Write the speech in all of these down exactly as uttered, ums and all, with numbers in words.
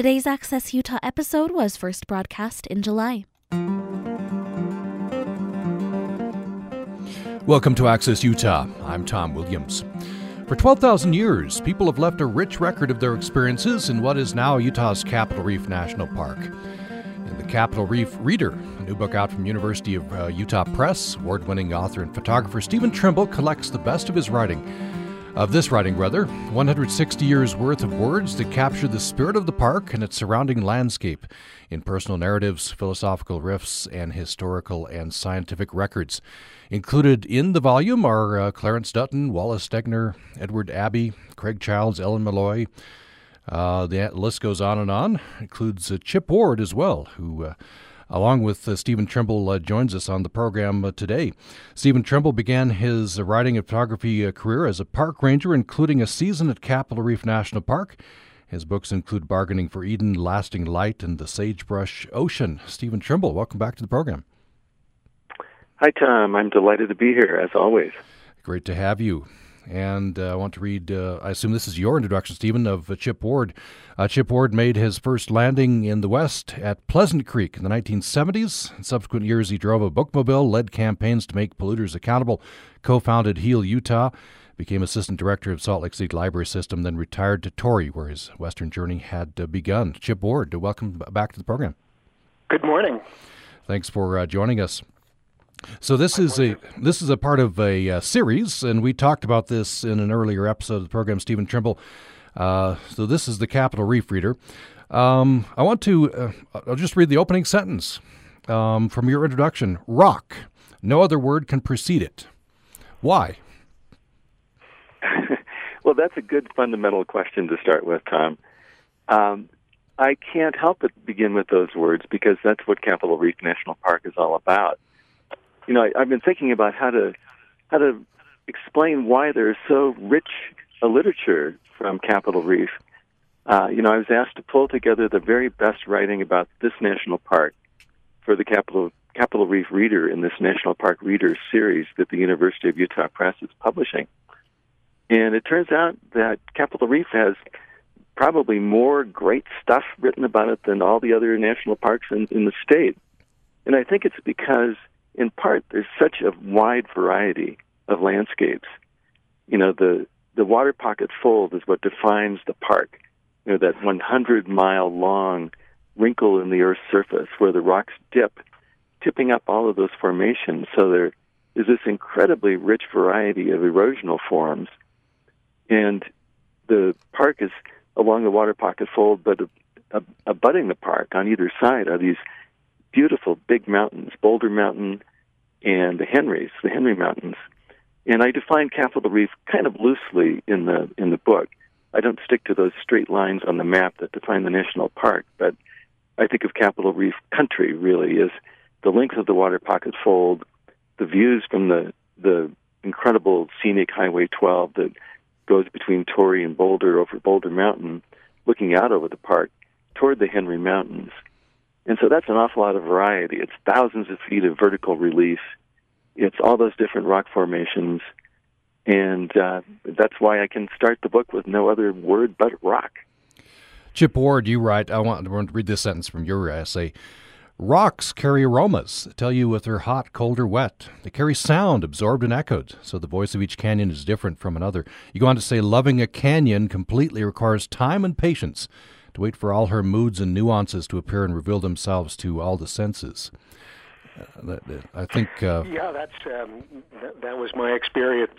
Today's Access Utah episode was first broadcast in July. Welcome to Access Utah. I'm Tom Williams. For twelve thousand years, people have left a rich record of their experiences in what is now Utah's Capitol Reef National Park. In the Capitol Reef Reader, a new book out from University of uh, Utah Press, award-winning author and photographer Stephen Trimble collects the best of his writing. Of this writing, rather, one hundred sixty years worth of words that capture the spirit of the park and its surrounding landscape in personal narratives, philosophical riffs, and historical and scientific records. Included in the volume are uh, Clarence Dutton, Wallace Stegner, Edward Abbey, Craig Childs, Ellen Malloy. Uh, the list goes on and on. Includes uh, Chip Ward as well, who... Uh, Along with uh, Stephen Trimble, uh, joins us on the program uh, today. Stephen Trimble began his uh, writing and photography uh, career as a park ranger, including a season at Capitol Reef National Park. His books include Bargaining for Eden, Lasting Light, and The Sagebrush Ocean. Stephen Trimble, welcome back to the program. Hi, Tom. I'm delighted to be here, as always. Great to have you. And uh, I want to read, uh, I assume this is your introduction, Stephen, of uh, Chip Ward. Uh, Chip Ward made his first landing in the West at Pleasant Creek in the nineteen seventies. In subsequent years, he drove a bookmobile, led campaigns to make polluters accountable, co-founded Heal Utah, became assistant director of Salt Lake City Library System, then retired to Torrey, where his Western journey had uh, begun. Chip Ward, welcome back to the program. Good morning. Thanks for uh, joining us. So this is a this is a part of a uh, series, and we talked about this in an earlier episode of the program, Stephen Trimble. Uh, so this is the Capitol Reef Reader. Um, I want to uh, I'll just read the opening sentence um, from your introduction. Rock. No other word can precede it. Why? Well, that's a good fundamental question to start with, Tom. Um, I can't help but begin with those words because that's what Capitol Reef National Park is all about. You know, I, I've been thinking about how to how to explain why there's so rich a literature from Capitol Reef. Uh, you know, I was asked to pull together the very best writing about this national park for the Capitol Capitol Reef Reader in this National Park Reader series that the University of Utah Press is publishing. And it turns out that Capitol Reef has probably more great stuff written about it than all the other national parks in, in the state. And I think it's because in part, there's such a wide variety of landscapes. You know, the, the Water Pocket Fold is what defines the park. You know, that one hundred mile long wrinkle in the Earth's surface where the rocks dip, tipping up all of those formations. So there is this incredibly rich variety of erosional forms. And the park is along the Water Pocket Fold, but abutting the park on either side are these beautiful big mountains, Boulder Mountain and the Henrys, the Henry Mountains. And I define Capitol Reef kind of loosely in the in the book. I don't stick to those straight lines on the map that define the national park, but I think of Capitol Reef country really as the length of the Water Pocket Fold, the views from the, the incredible scenic Highway twelve that goes between Torrey and Boulder over Boulder Mountain, looking out over the park toward the Henry Mountains. And so that's an awful lot of variety. It's thousands of feet of vertical relief. It's all those different rock formations. And uh, that's why I can start the book with no other word but rock. Chip Ward, you write, I want to read this sentence from your essay. Rocks carry aromas that tell you if they're hot, cold, or wet. They carry sound absorbed and echoed, so the voice of each canyon is different from another. You go on to say, loving a canyon completely requires time and patience to wait for all her moods and nuances to appear and reveal themselves to all the senses. Uh, I think... Uh, yeah, that's um, th- that was my experience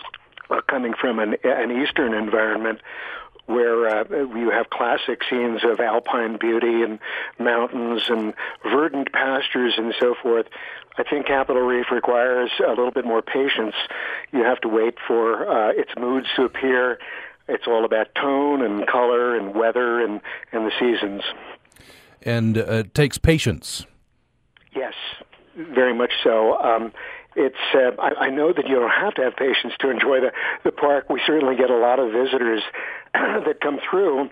uh, coming from an, an Eastern environment where uh, you have classic scenes of alpine beauty and mountains and verdant pastures and so forth. I think Capitol Reef requires a little bit more patience. You have to wait for uh, its moods to appear. It's all about tone and color and weather and, and the seasons. And uh, it takes patience. Yes, very much so. Um, it's. Uh, I, I know that you don't have to have patience to enjoy the, the park. We certainly get a lot of visitors that come through,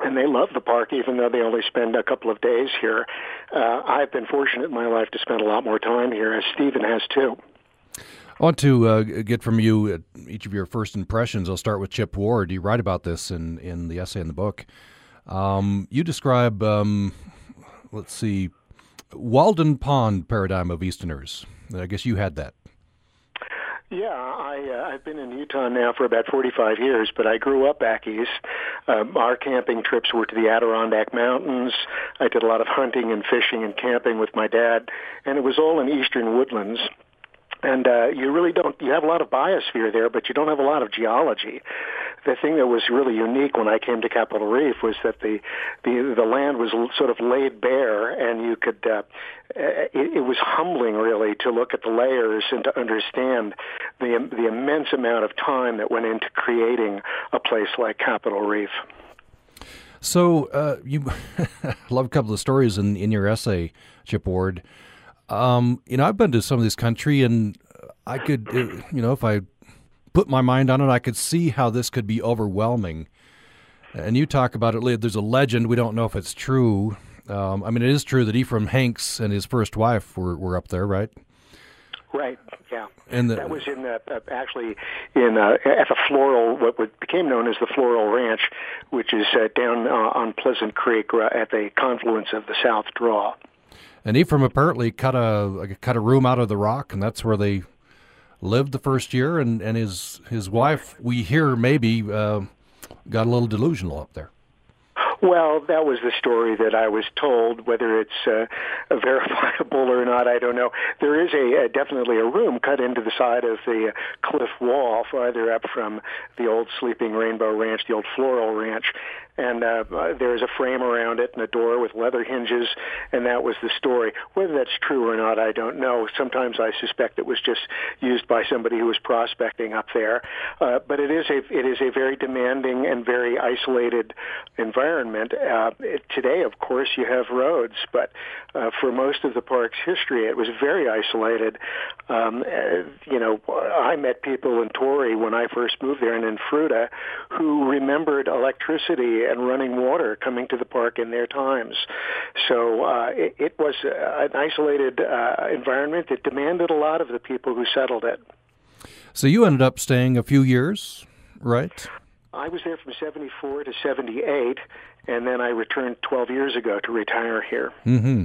and they love the park, even though they only spend a couple of days here. Uh, I've been fortunate in my life to spend a lot more time here, as Stephen has too. I want to uh, get from you uh, each of your first impressions. I'll start with Chip Ward. You write about this in, in the essay in the book. Um, you describe, um, let's see, Walden Pond paradigm of Easterners. I guess you had that. Yeah, I, uh, I've been in Utah now for about forty-five years, but I grew up back east. Um, our camping trips were to the Adirondack Mountains. I did a lot of hunting and fishing and camping with my dad, and it was all in eastern woodlands. And uh, you really don't, you have a lot of biosphere there, but you don't have a lot of geology. The thing that was really unique when I came to Capitol Reef was that the the, the land was sort of laid bare, and you could, uh, it, it was humbling really to look at the layers and to understand the the immense amount of time that went into creating a place like Capitol Reef. So uh, you love a couple of stories in, in your essay, Chip Ward. Um, you know, I've been to some of this country, and I could, you know, if I put my mind on it, I could see how this could be overwhelming. And you talk about it, there's a legend, we don't know if it's true. Um, I mean, it is true that Ephraim Hanks and his first wife were, were up there, right? Right, yeah. And the, that was in the, uh, actually in uh, at the Floral, what became known as the Floral Ranch, which is uh, down uh, on Pleasant Creek uh, at the confluence of the South Draw. And Ephraim apparently cut a cut a room out of the rock, and that's where they lived the first year. And, and his his wife, we hear, maybe uh, got a little delusional up there. Well, that was the story that I was told. Whether it's uh, verifiable or not, I don't know. There is a, a definitely a room cut into the side of the cliff wall farther up from the old Sleeping Rainbow Ranch, the old Floral Ranch. And uh, there is a frame around it and a door with leather hinges, and that was the story. Whether that's true or not, I don't know. Sometimes I suspect it was just used by somebody who was prospecting up there. Uh, but it is a it is a very demanding and very isolated environment. Uh, it, today, of course, you have roads, but uh, for most of the park's history, it was very isolated. Um, uh, you know, I met people in Torrey when I first moved there and in Fruita who remembered electricity and running water coming to the park in their times. So uh, it, it was an isolated uh, environment that demanded a lot of the people who settled it. So you ended up staying a few years, right? I was there from seventy-four to seventy-eight, and then I returned twelve years ago to retire here. Mm-hmm.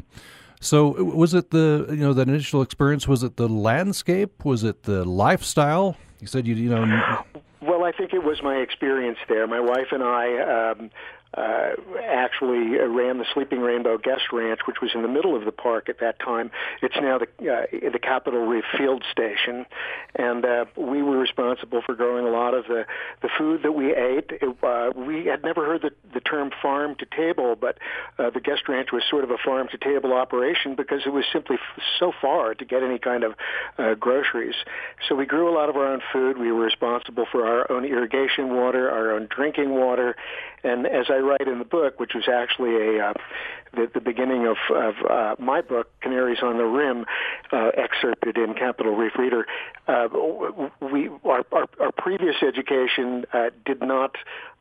So was it the, you know, that initial experience, was it the landscape? Was it the lifestyle? You said you, you know... Well, I think it was my experience there. My wife and I um, uh, actually ran the Sleeping Rainbow Guest Ranch, which was in the middle of the park at that time. It's now the, uh, the Capitol Reef Field Station, and uh, we were responsible for growing a lot of the, the food that we ate. It, uh, we had never heard the, the term farm to table, but uh, the guest ranch was sort of a farm to table operation because it was simply f- so far to get any kind of uh, groceries. So we grew a lot of our own food. We were responsible for our our own irrigation water, our own drinking water, and as I write in the book, which was actually a uh, the, the beginning of, of uh, my book, Canaries on the Rim, uh, excerpted in Capitol Reef Reader, uh, we our, our, our previous education uh, did not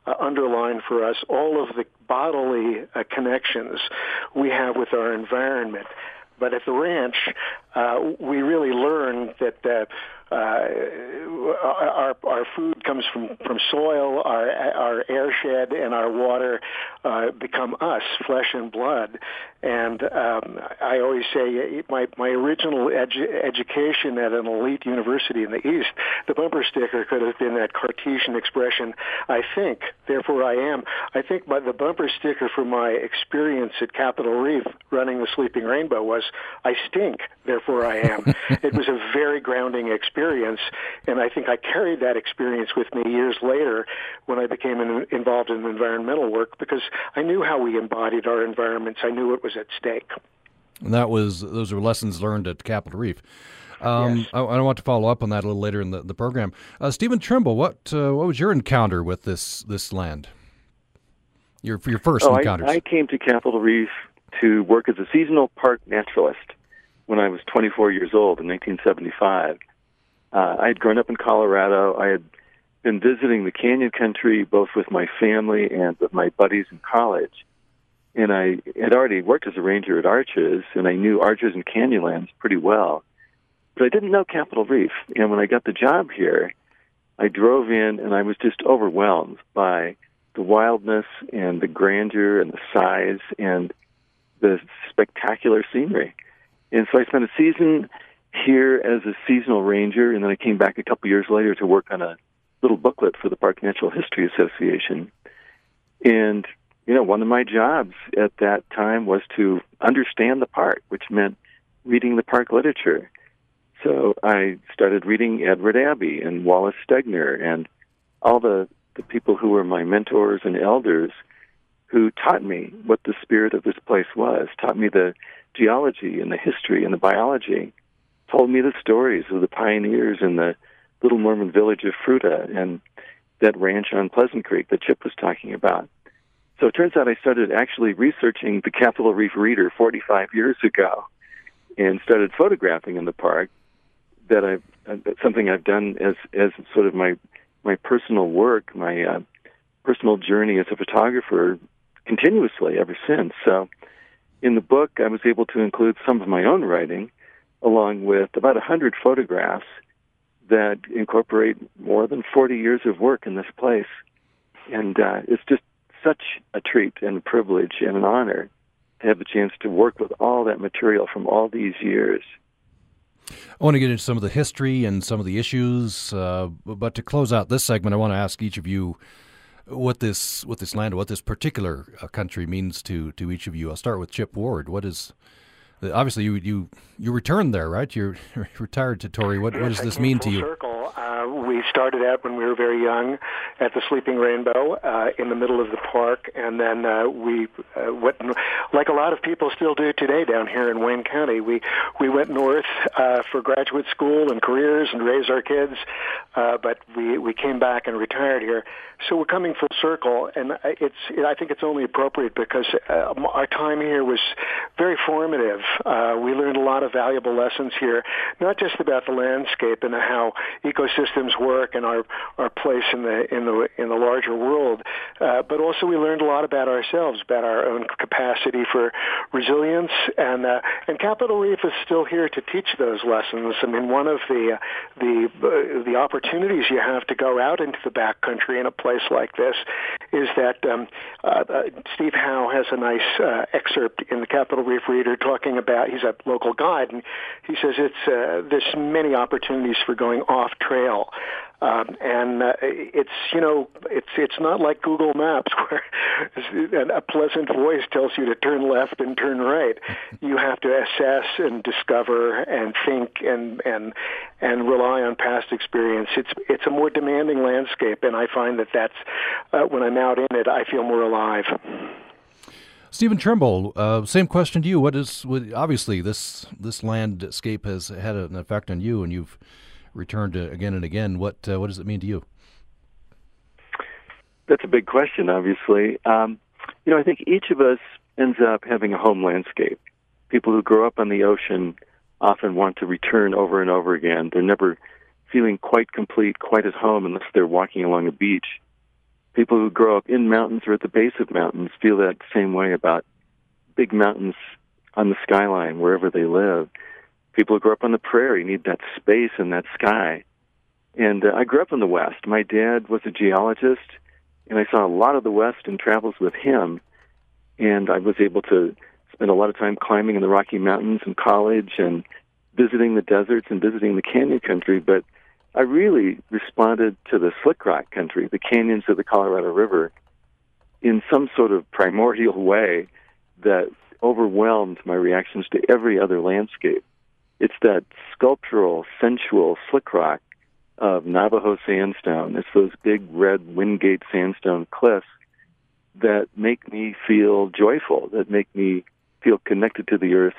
Uh, underline for us all of the bodily uh, connections we have with our environment. But at the ranch, uh, we really learned that uh, uh, our our food comes from, from soil, our our air shed, and our water uh, become us, flesh and blood. And um, I always say my my original edu- education at an elite university in the East, the bumper sticker could have been that Cartesian expression, I think, therefore I am. I think by the bumper sticker for my experience at Capitol Reef running the Sleeping Rainbow was, I stink, therefore I am. It was a very grounding experience, and I think I carried that experience with me years later when I became in, involved in environmental work, because I knew how we embodied our environments. I knew it was at stake. And that was, those were lessons learned at Capitol Reef. Um, yes. I, I want to follow up on that a little later in the, the program. Uh, Stephen Trimble, what uh, what was your encounter with this this land? Your your first oh, encounters. I, I came to Capitol Reef to work as a seasonal park naturalist when I was twenty-four years old in nineteen seventy-five. Uh, I had grown up in Colorado. I had been visiting the canyon country both with my family and with my buddies in college. And I had already worked as a ranger at Arches, and I knew Arches and Canyonlands pretty well. But I didn't know Capitol Reef. And when I got the job here, I drove in, and I was just overwhelmed by the wildness and the grandeur and the size and the spectacular scenery. And so I spent a season here as a seasonal ranger, and then I came back a couple years later to work on a little booklet for the Park Natural History Association. And, you know, one of my jobs at that time was to understand the park, which meant reading the park literature. So I started reading Edward Abbey and Wallace Stegner and all the, the people who were my mentors and elders who taught me what the spirit of this place was, taught me the geology and the history and the biology, told me the stories of the pioneers and the little Mormon village of Fruita and that ranch on Pleasant Creek that Chip was talking about. So it turns out I started actually researching the Capitol Reef Reader forty-five years ago and started photographing in the park. That I've that's something I've done as as sort of my my personal work, my uh, personal journey as a photographer continuously ever since. So in the book, I was able to include some of my own writing, along with about one hundred photographs that incorporate more than forty years of work in this place. And uh, it's just such a treat and a privilege and an honor to have the chance to work with all that material from all these years. I want to get into some of the history and some of the issues, uh, but to close out this segment, I want to ask each of you what this what this land, what this particular uh, country means to, to each of you. I'll start with Chip Ward. What is obviously you you you returned there, right? You're retired to Torrey. What, yes, what does this mean to you? Circle. Uh, we started out when we were very young at the Sleeping Rainbow uh, in the middle of the park, and then uh, we uh, went, like a lot of people still do today down here in Wayne County, we, we went north uh, for graduate school and careers and raised our kids, uh, but we, we came back and retired here. So we're coming full circle, and it's I think it's only appropriate because uh, our time here was very formative. Uh, we learned a lot of valuable lessons here, not just about the landscape and how ecosystems work and our, our place in the in the in the larger world, uh, but also we learned a lot about ourselves, about our own capacity for resilience, and uh, and Capitol Reef is still here to teach those lessons. I mean, one of the the uh, the opportunities you have to go out into the backcountry in a place like this is that um, uh, uh, Steve Howe has a nice uh, excerpt in the Capitol Reef Reader talking about, he's a local guide, and he says it's uh, there's many opportunities for going off trail. Um, and uh, it's, you know, it's it's not like Google Maps where a pleasant voice tells you to turn left and turn right. You have to assess and discover and think and and and rely on past experience. It's it's a more demanding landscape, and I find that that's, uh, when I'm out in it, I feel more alive. Stephen Trimble, uh, same question to you. What is, obviously, this this landscape has had an effect on you, and you've returned again and again. What uh, what does it mean to you? That's a big question, obviously. Um, you know, I think each of us ends up having a home landscape. People who grow up on the ocean often want to return over and over again. They're never feeling quite complete, quite at home, unless they're walking along a beach. People who grow up in mountains or at the base of mountains feel that same way about big mountains on the skyline, wherever they live. People who grew up on the prairie need that space and that sky. And uh, I grew up in the West. My dad was a geologist, and I saw a lot of the West in travels with him. And I was able to spend a lot of time climbing in the Rocky Mountains in college and visiting the deserts and visiting the canyon country. But I really responded to the Slick Rock country, the canyons of the Colorado River, in some sort of primordial way that overwhelmed my reactions to every other landscape. It's that sculptural, sensual Slick Rock of Navajo sandstone. It's those big red Wingate sandstone cliffs that make me feel joyful, that make me feel connected to the earth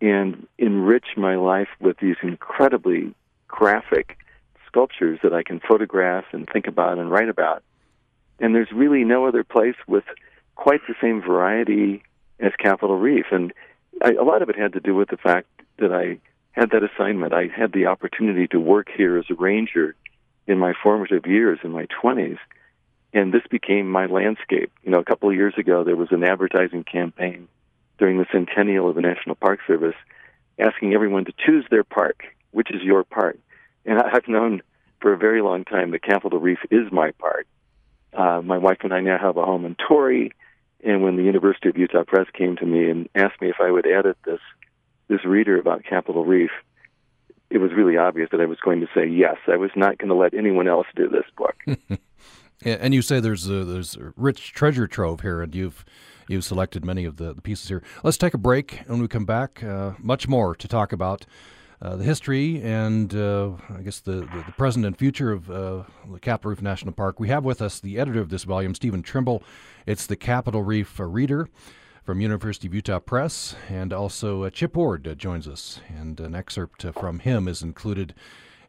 and enrich my life with these incredibly graphic sculptures that I can photograph and think about and write about. And there's really no other place with quite the same variety as Capitol Reef. And I, a lot of it had to do with the fact that I had that assignment. I had the opportunity to work here as a ranger in my formative years, in my twenties, and this became my landscape. You know, a couple of years ago, there was an advertising campaign during the centennial of the National Park Service asking everyone to choose their park, which is your park. And I've known for a very long time that Capitol Reef is my park. Uh, my wife and I now have a home in Torrey, and when the University of Utah Press came to me and asked me if I would edit this this reader about Capitol Reef, it was really obvious that I was going to say yes. I was not going to let anyone else do this book. Yeah, and you say there's a, there's a rich treasure trove here, and you've you've selected many of the, the pieces here. Let's take a break, and when we come back, uh, much more to talk about uh, the history and, uh, I guess, the, the, the present and future of uh, the Capitol Reef National Park. We have with us the editor of this volume, Stephen Trimble. It's the Capitol Reef Reader from University of Utah Press, and also uh, Chip Ward uh, joins us, and an excerpt uh, from him is included,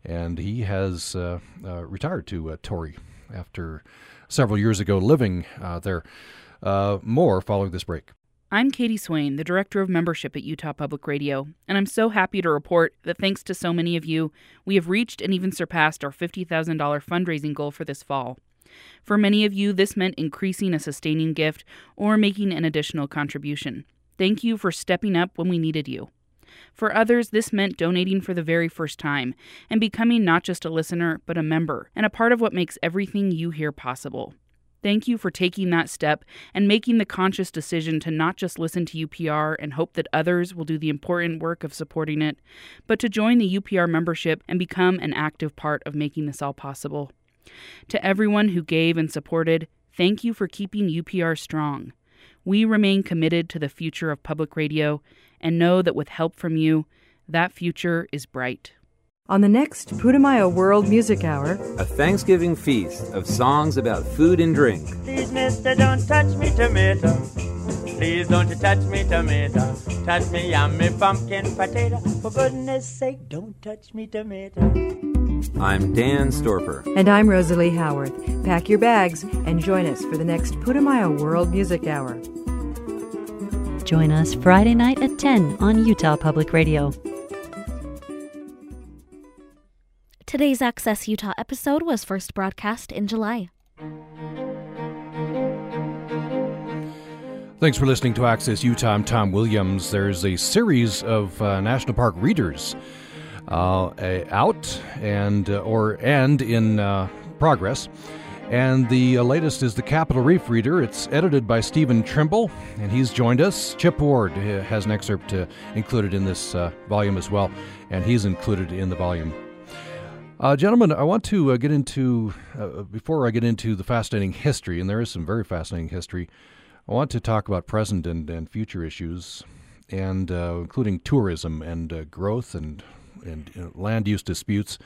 and he has uh, uh, retired to uh, Torrey after several years ago living uh, there. Uh, more following this break. I'm Katie Swain, the Director of Membership at Utah Public Radio, and I'm so happy to report that thanks to so many of you, we have reached and even surpassed our fifty thousand dollars fundraising goal for this fall. For many of you, this meant increasing a sustaining gift or making an additional contribution. Thank you for stepping up when we needed you. For others, this meant donating for the very first time and becoming not just a listener, but a member and a part of what makes everything you hear possible. Thank you for taking that step and making the conscious decision to not just listen to U P R and hope that others will do the important work of supporting it, but to join the U P R membership and become an active part of making this all possible. To everyone who gave and supported, thank you for keeping U P R strong. We remain committed to the future of public radio and know that with help from you, that future is bright. On the next Putumayo World Music Hour, a Thanksgiving feast of songs about food and drink. Please, mister, don't touch me tomato. Please don't you touch me tomato. Touch me yummy pumpkin potato. For goodness sake, don't touch me tomato. I'm Dan Storper. And I'm Rosalie Howarth. Pack your bags and join us for the next Putumayo World Music Hour. Join us Friday night at ten on Utah Public Radio. Today's Access Utah episode was first broadcast in July. Thanks for listening to Access Utah. I'm Tom Williams. There's a series of uh, National Park readers Uh, out and uh, or and in uh, progress, and the uh, latest is the Capitol Reef Reader. It's edited by Stephen Trimble, and he's joined us. Chip Ward uh, has an excerpt uh, included in this uh, volume as well, and he's included in the volume. Uh, gentlemen, I want to uh, get into uh, before I get into the fascinating history, and there is some very fascinating history. I want to talk about present and, and future issues, and uh, including tourism and uh, growth and. and you know, land use disputes.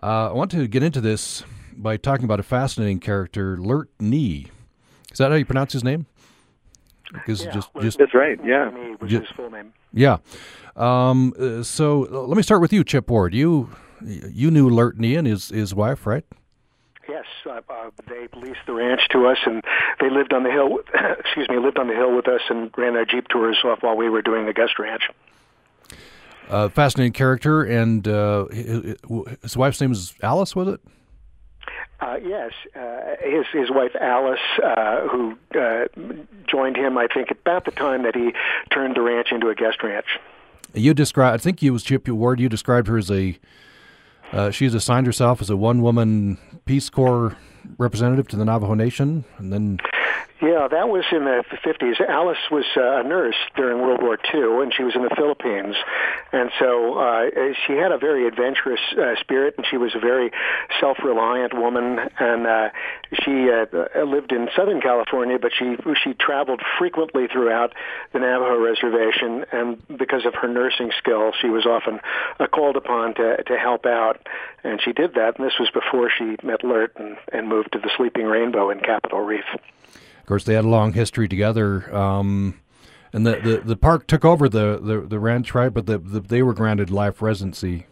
Uh, I want to get into this by talking about a fascinating character, Lurt Knee. Is that how you pronounce his name? Because yeah, just, just, that's right, yeah. Which is his full name. Yeah. Um, uh, so uh, let me start with you, Chip Ward. You you knew Lurt Knee and his, his wife, right? Yes, uh, uh, they leased the ranch to us, and they lived on the hill, with, excuse me, lived on the hill with us and ran our Jeep tours off while we were doing the guest ranch. Uh, fascinating character, and uh, his, his wife's name is Alice, was it? Uh, yes, uh, his his wife Alice, uh, who uh, joined him, I think, about the time that he turned the ranch into a guest ranch. You described, I think, you was Chip Ward. You described her as a. Uh, she's assigned herself as a one-woman Peace Corps representative to the Navajo Nation, and then. Yeah, that was in the fifties. Alice was uh, a nurse during World War Two, and she was in the Philippines. And so uh, she had a very adventurous uh, spirit, and she was a very self-reliant woman. And uh, she uh, lived in Southern California, but she she traveled frequently throughout the Navajo Reservation. And because of her nursing skill, she was often uh, called upon to, to help out. And she did that, and this was before she met Lurt and, and moved to the Sleeping Rainbow in Capitol Reef. Of course, they had a long history together, um, and the, the, the park took over the, the, the ranch, right? But the, the, they were granted life residency.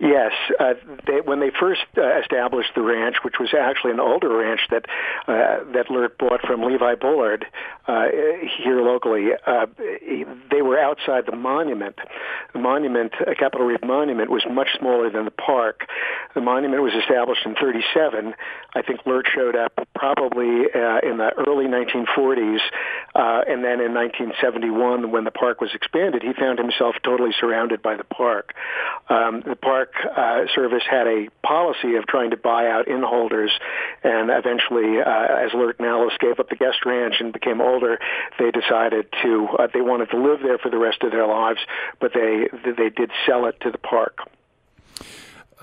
Yes. Uh, they, when they first uh, established the ranch, which was actually an older ranch that uh, that Lurt bought from Levi Bullard uh, here locally, uh, they were outside the monument. The monument, uh, Capitol Reef Monument, was much smaller than the park. The monument was established in thirty-seven. I think Lurt showed up probably uh, in the early nineteen forties, uh, and then in nineteen seventy-one, when the park was expanded, he found himself totally surrounded by the park. Um, the park uh, Service had a policy of trying to buy out inn holders, and eventually, uh, as Lurt and Alice gave up the guest ranch and became older, they decided to, uh, they wanted to live there for the rest of their lives, but they they did sell it to the park.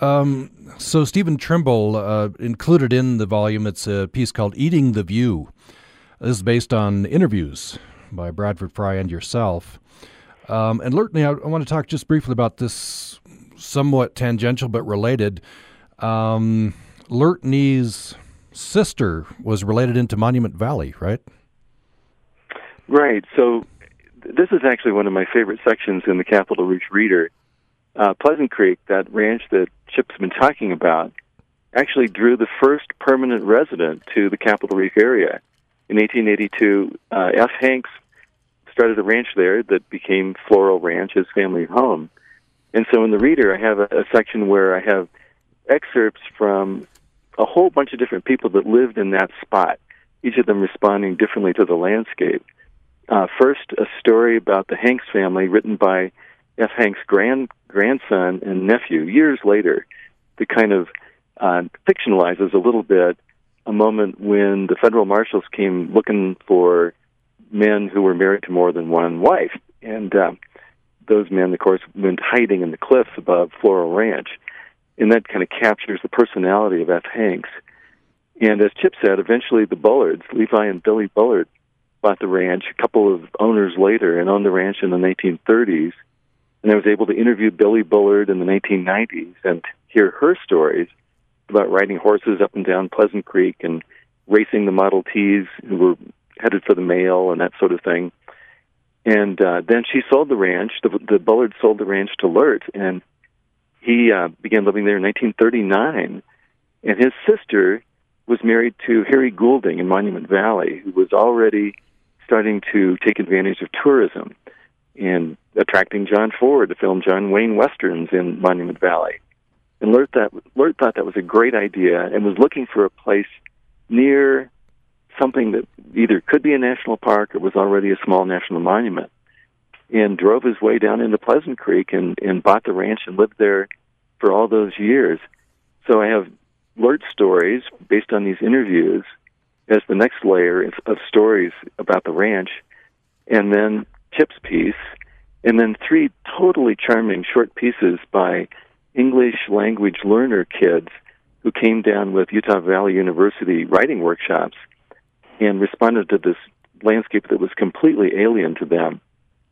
Um, so Stephen Trimble uh, included in the volume, it's a piece called Eating the View. This is based on interviews by Bradford Fry and yourself. Um, and Lurt, I, I want to talk just briefly about this somewhat tangential but related. Um, Lurt Knee's sister was related into Monument Valley, right? Right. So this is actually one of my favorite sections in the Capitol Reef Reader. Uh, Pleasant Creek, that ranch that Chip's been talking about, actually drew the first permanent resident to the Capitol Reef area. In eighteen eighty-two, uh, F. Hanks started a ranch there that became Floral Ranch, his family home. And so in the Reader, I have a, a section where I have excerpts from a whole bunch of different people that lived in that spot, each of them responding differently to the landscape. Uh, first, a story about the Hanks family written by F. Hanks' grand, grandson and nephew years later that kind of uh, fictionalizes a little bit a moment when the federal marshals came looking for men who were married to more than one wife. And uh, those men, of course, went hiding in the cliffs above Floral Ranch. And that kind of captures the personality of F. Hanks. And as Chip said, eventually the Bullards, Levi and Billy Bullard, bought the ranch a couple of owners later and owned the ranch in the nineteen thirties. And I was able to interview Billy Bullard in the nineteen nineties and hear her stories about riding horses up and down Pleasant Creek and racing the Model Ts who were headed for the mail and that sort of thing. And uh, then she sold the ranch. The, the Bullard sold the ranch to Lurt, and he uh, began living there in nineteen thirty-nine. And his sister was married to Harry Goulding in Monument Valley, who was already starting to take advantage of tourism and attracting John Ford to film John Wayne Westerns in Monument Valley. And Lurt, that, Lurt thought that was a great idea and was looking for a place near something that either could be a national park or was already a small national monument, and drove his way down into Pleasant Creek and, and bought the ranch and lived there for all those years. So I have Lurt's stories based on these interviews as the next layer of stories about the ranch, and then Chip's piece, and then three totally charming short pieces by English language learner kids who came down with Utah Valley University writing workshops and responded to this landscape that was completely alien to them.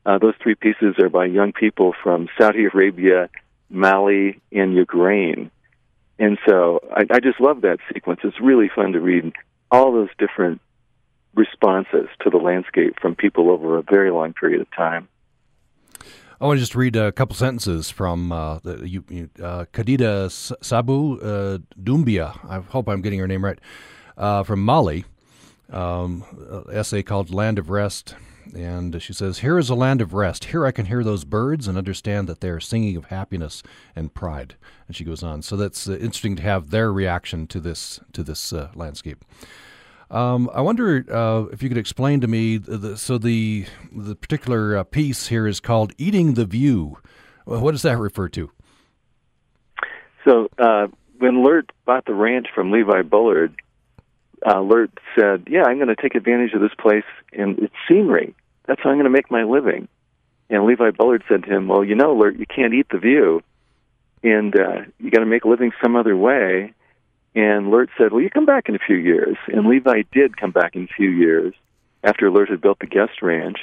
Uh, those three pieces are by young people from Saudi Arabia, Mali, and Ukraine. And so I, I just love that sequence. It's really fun to read all those different responses to the landscape from people over a very long period of time. I want to just read a couple sentences from uh, the, you, you, uh, Khadija Sabu uh, Dumbia, I hope I'm getting her name right, uh, from Mali, um, an essay called Land of Rest. And she says, "Here is a land of rest. Here I can hear those birds and understand that they are singing of happiness and pride." And she goes on. So that's uh, interesting to have their reaction to this, to this uh, landscape. Um, I wonder uh, if you could explain to me, the, the, so the the particular uh, piece here is called Eating the View. Well, what does that refer to? So uh, when Lurt bought the ranch from Levi Bullard, uh, Lurt said, yeah, I'm going to take advantage of this place and its scenery. That's how I'm going to make my living. And Levi Bullard said to him, well, you know, Lurt, you can't eat the view, and uh, you got to make a living some other way. And Lurt said, well, you come back in a few years. And Levi did come back in a few years after Lurt had built the guest ranch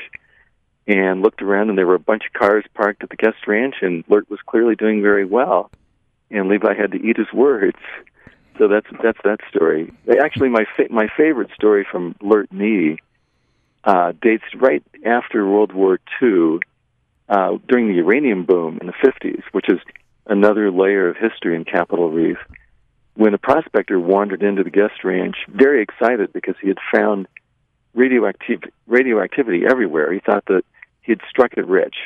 and looked around, and there were a bunch of cars parked at the guest ranch, and Lurt was clearly doing very well. And Levi had to eat his words. So that's that's that story. Actually, my fa- my favorite story from Lurt Knee uh, dates right after World War Two, uh, during the uranium boom in the fifties, which is another layer of history in Capitol Reef, when a prospector wandered into the guest ranch, very excited because he had found radioactiv- radioactivity everywhere. He thought that he had struck it rich.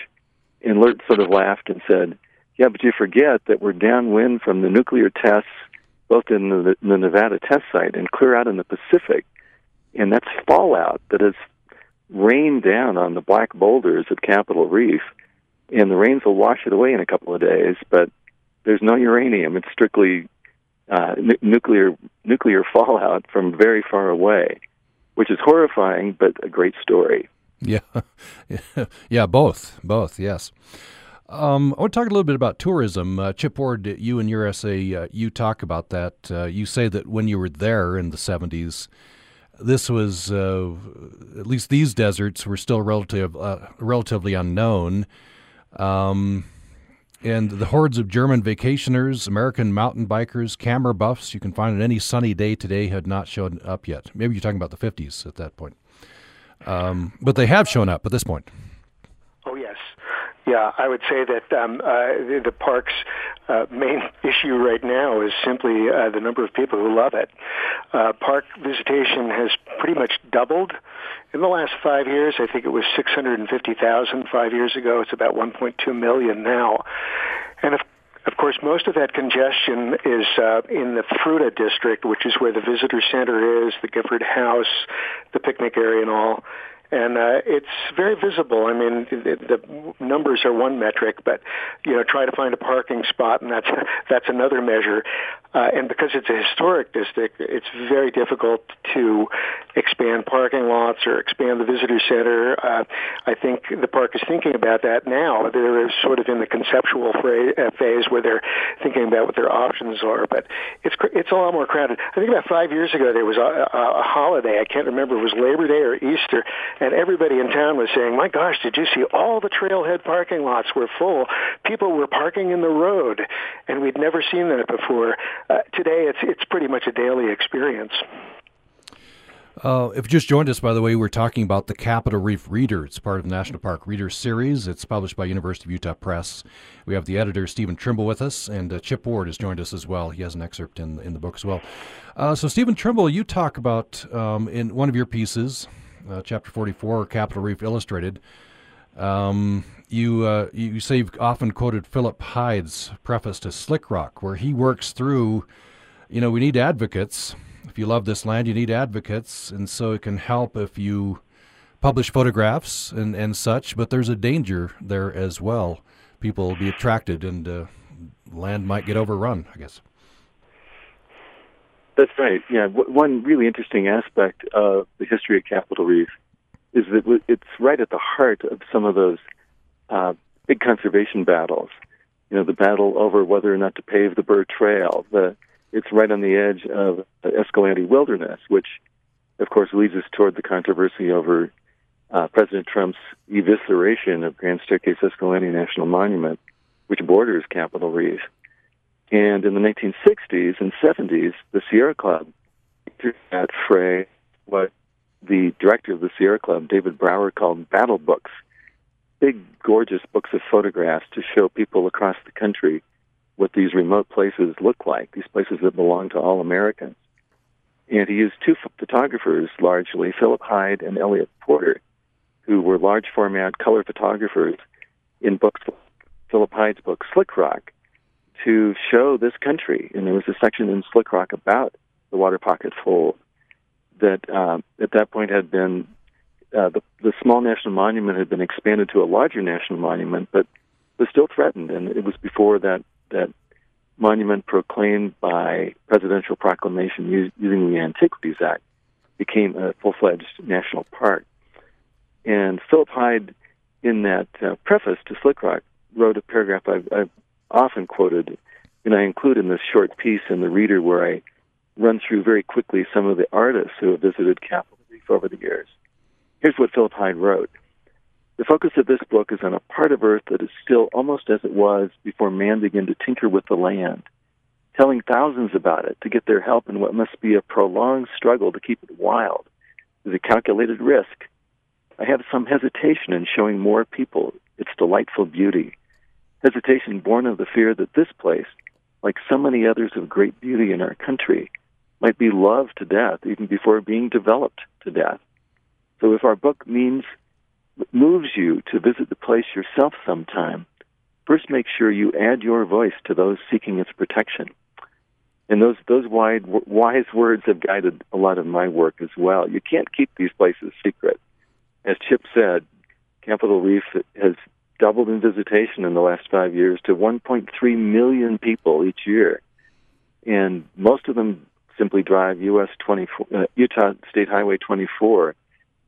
And Lurt sort of laughed and said, yeah, but you forget that we're downwind from the nuclear tests, both in the, the Nevada test site and clear out in the Pacific. And that's fallout that has rained down on the black boulders of Capitol Reef. And the rains will wash it away in a couple of days, but there's no uranium. It's strictly uh, n- nuclear nuclear fallout from very far away, which is horrifying, but a great story. Yeah, yeah, both, both, yes. Um, I want to talk a little bit about tourism. Uh, Chip Ward, you and your essay, uh, you talk about that. Uh, you say that when you were there in the seventies, this was, uh, at least these deserts were still relative, uh, relatively unknown. Um, and the hordes of German vacationers, American mountain bikers, camera buffs you can find on any sunny day today had not shown up yet. Maybe you're talking about the fifties at that point. Um, but they have shown up at this point. Oh, yes. Yeah, I would say that um, uh, the, the park's uh, main issue right now is simply uh, the number of people who love it. Uh, park visitation has pretty much doubled in the last five years. I think it was six hundred fifty thousand five years ago. It's about one point two million now. And of Of course, most of that congestion is uh, in the Fruita district, which is where the visitor center is, the Gifford House, the picnic area and all. And uh, it's very visible. I mean, the, the numbers are one metric, but, you know, try to find a parking spot, and that's that's another measure. Uh, and because it's a historic district, it's very difficult to expand parking lots or expand the visitor center. Uh, I think the park is thinking about that now. They're sort of in the conceptual phase where they're thinking about what their options are. But it's it's a lot more crowded. I think about five years ago there was a, a holiday. I can't remember if it was Labor Day or Easter, and everybody in town was saying, "My gosh, did you see all the trailhead parking lots were full? People were parking in the road, and we'd never seen that before." Uh, today, it's it's pretty much a daily experience. Uh, if you just joined us, by the way, we're talking about the Capitol Reef Reader. It's part of the National Park Reader Series. It's published by University of Utah Press. We have the editor, Stephen Trimble, with us, and uh, Chip Ward has joined us as well. He has an excerpt in, in the book as well. Uh, so, Stephen Trimble, you talk about, um, in one of your pieces, uh, Chapter forty-four, Capitol Reef Illustrated, um, you, uh, you say you've often quoted Philip Hyde's preface to Slick Rock, where he works through, you know, we need advocates. If you love this land, you need advocates, and so it can help if you publish photographs and, and such, but there's a danger there as well. People will be attracted, and uh, land might get overrun, I guess. That's right. Yeah, w- one really interesting aspect of the history of Capitol Reef is that it's right at the heart of some of those uh, big conservation battles. You know, the battle over whether or not to pave the Burr Trail, the It's right on the edge of Escalante Wilderness, which, of course, leads us toward the controversy over uh, President Trump's evisceration of Grand Staircase Escalante National Monument, which borders Capitol Reef. And in the nineteen sixties and seventies, the Sierra Club, through that fray, what the director of the Sierra Club, David Brower, called battle books, big, gorgeous books of photographs to show people across the country what these remote places look like, these places that belong to all Americans. And he used two photographers, largely, Philip Hyde and Elliot Porter, who were large-format color photographers in books, Philip Hyde's book, Slick Rock, to show this country. And there was a section in Slick Rock about the Water Pocket Fold that um, at that point had been, uh, the, the small national monument had been expanded to a larger national monument, but was still threatened. And it was before that that monument proclaimed by presidential proclamation using the Antiquities Act became a full-fledged national park. And Philip Hyde, in that uh, preface to Slick Rock, wrote a paragraph I've, I've often quoted, and I include in this short piece in The Reader, where I run through very quickly some of the artists who have visited Capitol Reef over the years. Here's what Philip Hyde wrote. The focus of this book is on a part of Earth that is still almost as it was before man began to tinker with the land, telling thousands about it to get their help in what must be a prolonged struggle to keep it wild is a calculated risk. I have some hesitation in showing more people its delightful beauty, hesitation born of the fear that this place, like so many others of great beauty in our country, might be loved to death even before being developed to death. So if our book means moves you to visit the place yourself sometime, first make sure you add your voice to those seeking its protection. And those those wide, wise words have guided a lot of my work as well. You can't keep these places secret. As Chip said, Capitol Reef has doubled in visitation in the last five years to one point three million people each year. And most of them simply drive U S twenty-four, uh, Utah State Highway twenty-four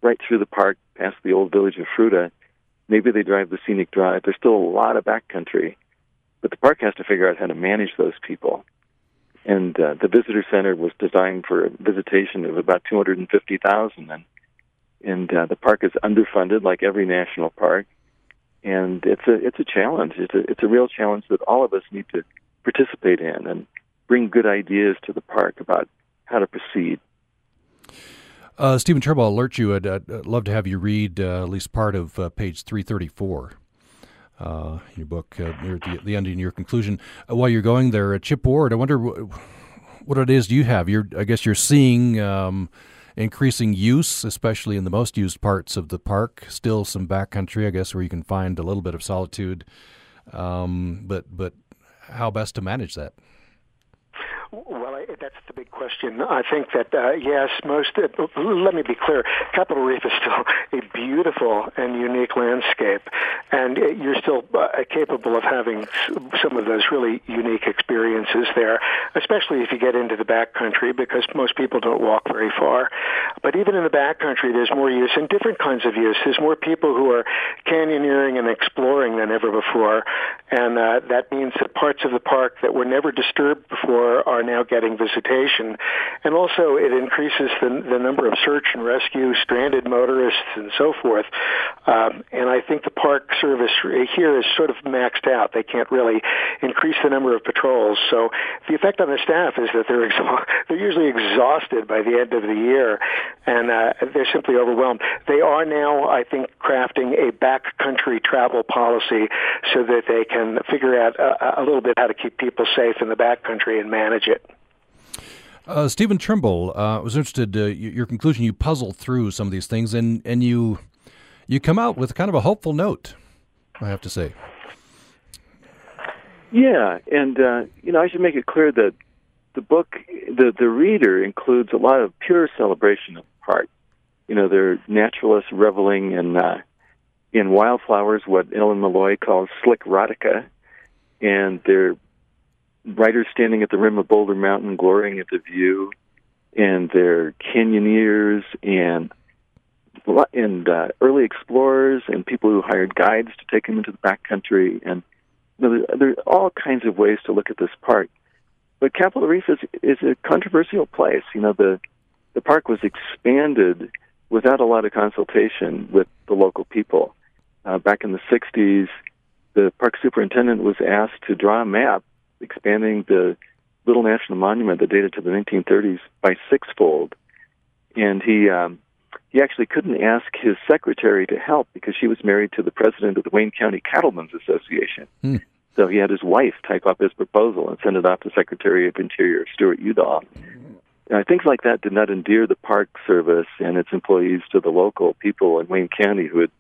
right through the park, past the old village of Fruita. Maybe they drive the scenic drive. There's still a lot of backcountry, but the park has to figure out how to manage those people. And uh, the visitor center was designed for a visitation of about two hundred fifty thousand, and and uh, the park is underfunded, like every national park. And it's a it's a challenge. It's a it's a real challenge that all of us need to participate in and bring good ideas to the park about how to proceed. Uh, Stephen Trimble, I'll alert you. I'd, I'd love to have you read uh, at least part of uh, page three thirty-four. Uh, your book, uh, near the, the ending, your conclusion. Uh, while you're going there, uh, Chip Ward, I wonder w- what it is you have. You're, I guess you're seeing um, increasing use, especially in the most used parts of the park. Still some backcountry, I guess, where you can find a little bit of solitude. Um, but but how best to manage that? Well, I, that's the big question. I think that, uh, yes, most, uh, let me be clear, Capitol Reef is still a beautiful and unique landscape, and it, you're still uh, capable of having some of those really unique experiences there, especially if you get into the backcountry, because most people don't walk very far. But even in the backcountry, there's more use and different kinds of use. There's more people who are canyoneering and exploring than ever before, and uh, that means that parts of the park that were never disturbed before are now getting visitation, and also it increases the, the number of search and rescue, stranded motorists, and so forth. Um, and I think the park service here is sort of maxed out. They can't really increase the number of patrols. So the effect on the staff is that they're exa- they're usually exhausted by the end of the year, and uh, they're simply overwhelmed. They are now, I think, crafting a backcountry travel policy so that they can figure out a, a little bit how to keep people safe in the backcountry and manage it. Uh, Stephen Trimble, I uh, was interested uh, your conclusion. You puzzle through some of these things, and, and you you come out with kind of a hopeful note, I have to say. Yeah, and uh, you know, I should make it clear that the book, the the reader, includes a lot of pure celebration of the park. You know, they're naturalists reveling in uh, in wildflowers, what Ellen Malloy calls slick rodica, and they're writers standing at the rim of Boulder Mountain glorying at the view, and they're canyoneers and and uh, early explorers and people who hired guides to take them into the backcountry. And you know, there, there are all kinds of ways to look at this park. But Capitol Reef is, is a controversial place. You know, the, the park was expanded without a lot of consultation with the local people. Uh, back in the sixties, the park superintendent was asked to draw a map expanding the little national monument that dated to the nineteen thirties by sixfold. And he um, he actually couldn't ask his secretary to help because she was married to the president of the Wayne County Cattlemen's Association. Hmm. So he had his wife type up his proposal and send it off to Secretary of Interior Stuart Udall. Uh, things like that did not endear the Park Service and its employees to the local people in Wayne County who had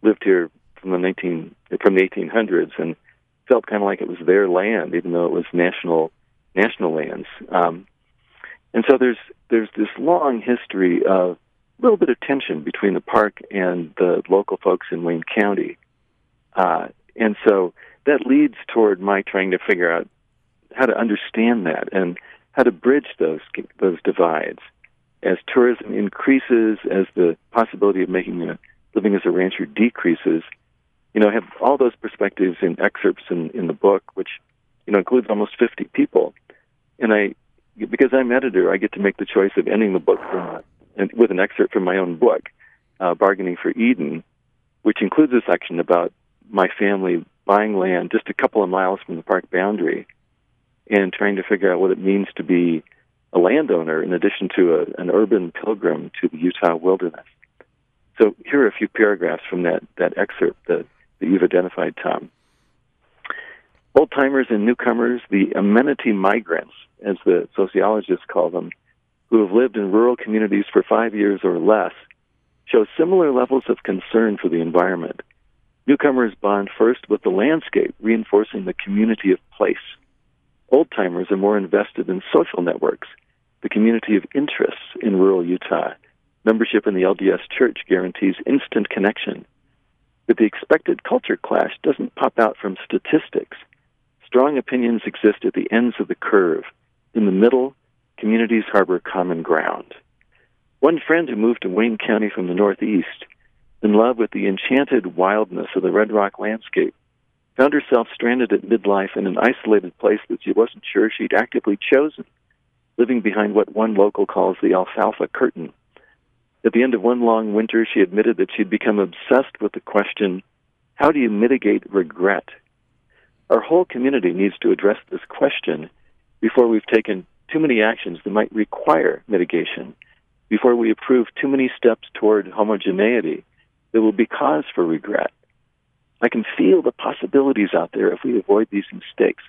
lived here from the nineteen from the eighteen hundreds and felt kind of like it was their land, even though it was national national lands. Um, and so there's there's this long history of a little bit of tension between the park and the local folks in Wayne County. Uh, and so that leads toward my trying to figure out how to understand that and how to bridge those those divides. As tourism increases, as the possibility of making a living as a rancher decreases, you know, I have all those perspectives in excerpts in, in the book, which, you know, includes almost fifty people. And I, because I'm editor, I get to make the choice of ending the book from, and with an excerpt from my own book, uh, Bargaining for Eden, which includes a section about my family buying land just a couple of miles from the park boundary and trying to figure out what it means to be a landowner in addition to a, an urban pilgrim to the Utah wilderness. So here are a few paragraphs from that, that excerpt that that you've identified, Tom. Old-timers and newcomers, the amenity migrants, as the sociologists call them, who have lived in rural communities for five years or less, show similar levels of concern for the environment. Newcomers bond first with the landscape, reinforcing the community of place. Old-timers are more invested in social networks, the community of interests in rural Utah. Membership in the L D S Church guarantees instant connection. but the expected culture clash doesn't pop out from statistics. Strong opinions exist at the ends of the curve. In the middle, communities harbor common ground. One friend who moved to Wayne County from the Northeast, in love with the enchanted wildness of the Red Rock landscape, found herself stranded at midlife in an isolated place that she wasn't sure she'd actively chosen, living behind what one local calls the alfalfa curtain. At the end of one long winter, she admitted that she'd become obsessed with the question, how do you mitigate regret? Our whole community needs to address this question before we've taken too many actions that might require mitigation, before we approve too many steps toward homogeneity that will be cause for regret. I can feel the possibilities out there if we avoid these mistakes.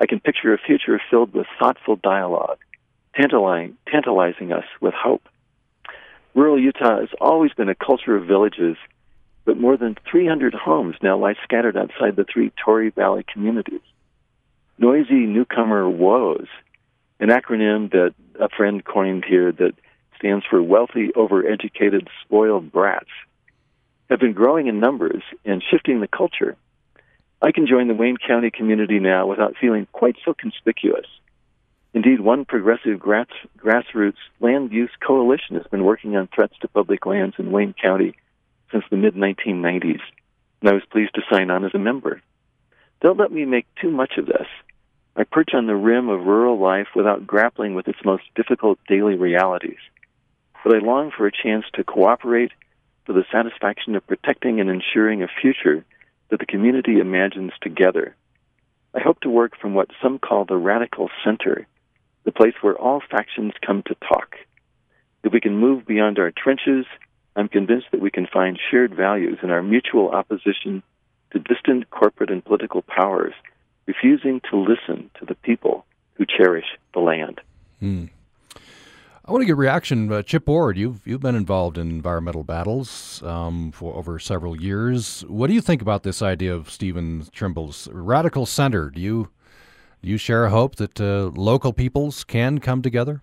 I can picture a future filled with thoughtful dialogue, tantalizing us with hope. Rural Utah has always been a culture of villages, but more than three hundred homes now lie scattered outside the three Torrey Valley communities. Noisy newcomer woes, an acronym that a friend coined here that stands for wealthy, overeducated, spoiled brats, have been growing in numbers and shifting the culture. I can join the Wayne County community now without feeling quite so conspicuous. Indeed, one progressive grass, grassroots land use coalition has been working on threats to public lands in Wayne County since the mid nineteen nineties, and I was pleased to sign on as a member. Don't let me make too much of this. I perch on the rim of rural life without grappling with its most difficult daily realities. But I long for a chance to cooperate for the satisfaction of protecting and ensuring a future that the community imagines together. I hope to work from what some call the radical center, the place where all factions come to talk. If we can move beyond our trenches, I'm convinced that we can find shared values in our mutual opposition to distant corporate and political powers, refusing to listen to the people who cherish the land. Hmm. I want to get reaction. Uh, Chip Ward, you've, you've been involved in environmental battles um, for over several years. What do you think about this idea of Stephen Trimble's radical center? Do you do you share a hope that uh, local peoples can come together?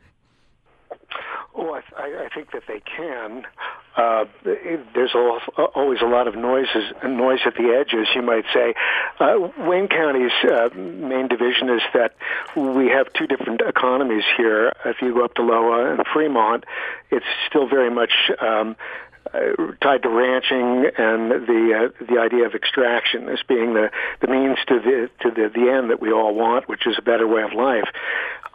Oh, I, th- I think that they can. Uh, there's a, always a lot of noises, noise at the edges, you might say. Uh, Wayne County's uh, main division is that we have two different economies here. If you go up to Loa and Fremont, it's still very much um, uh, tied to ranching and the uh, the idea of extraction as being the, the means to the to the, the end that we all want, which is a better way of life.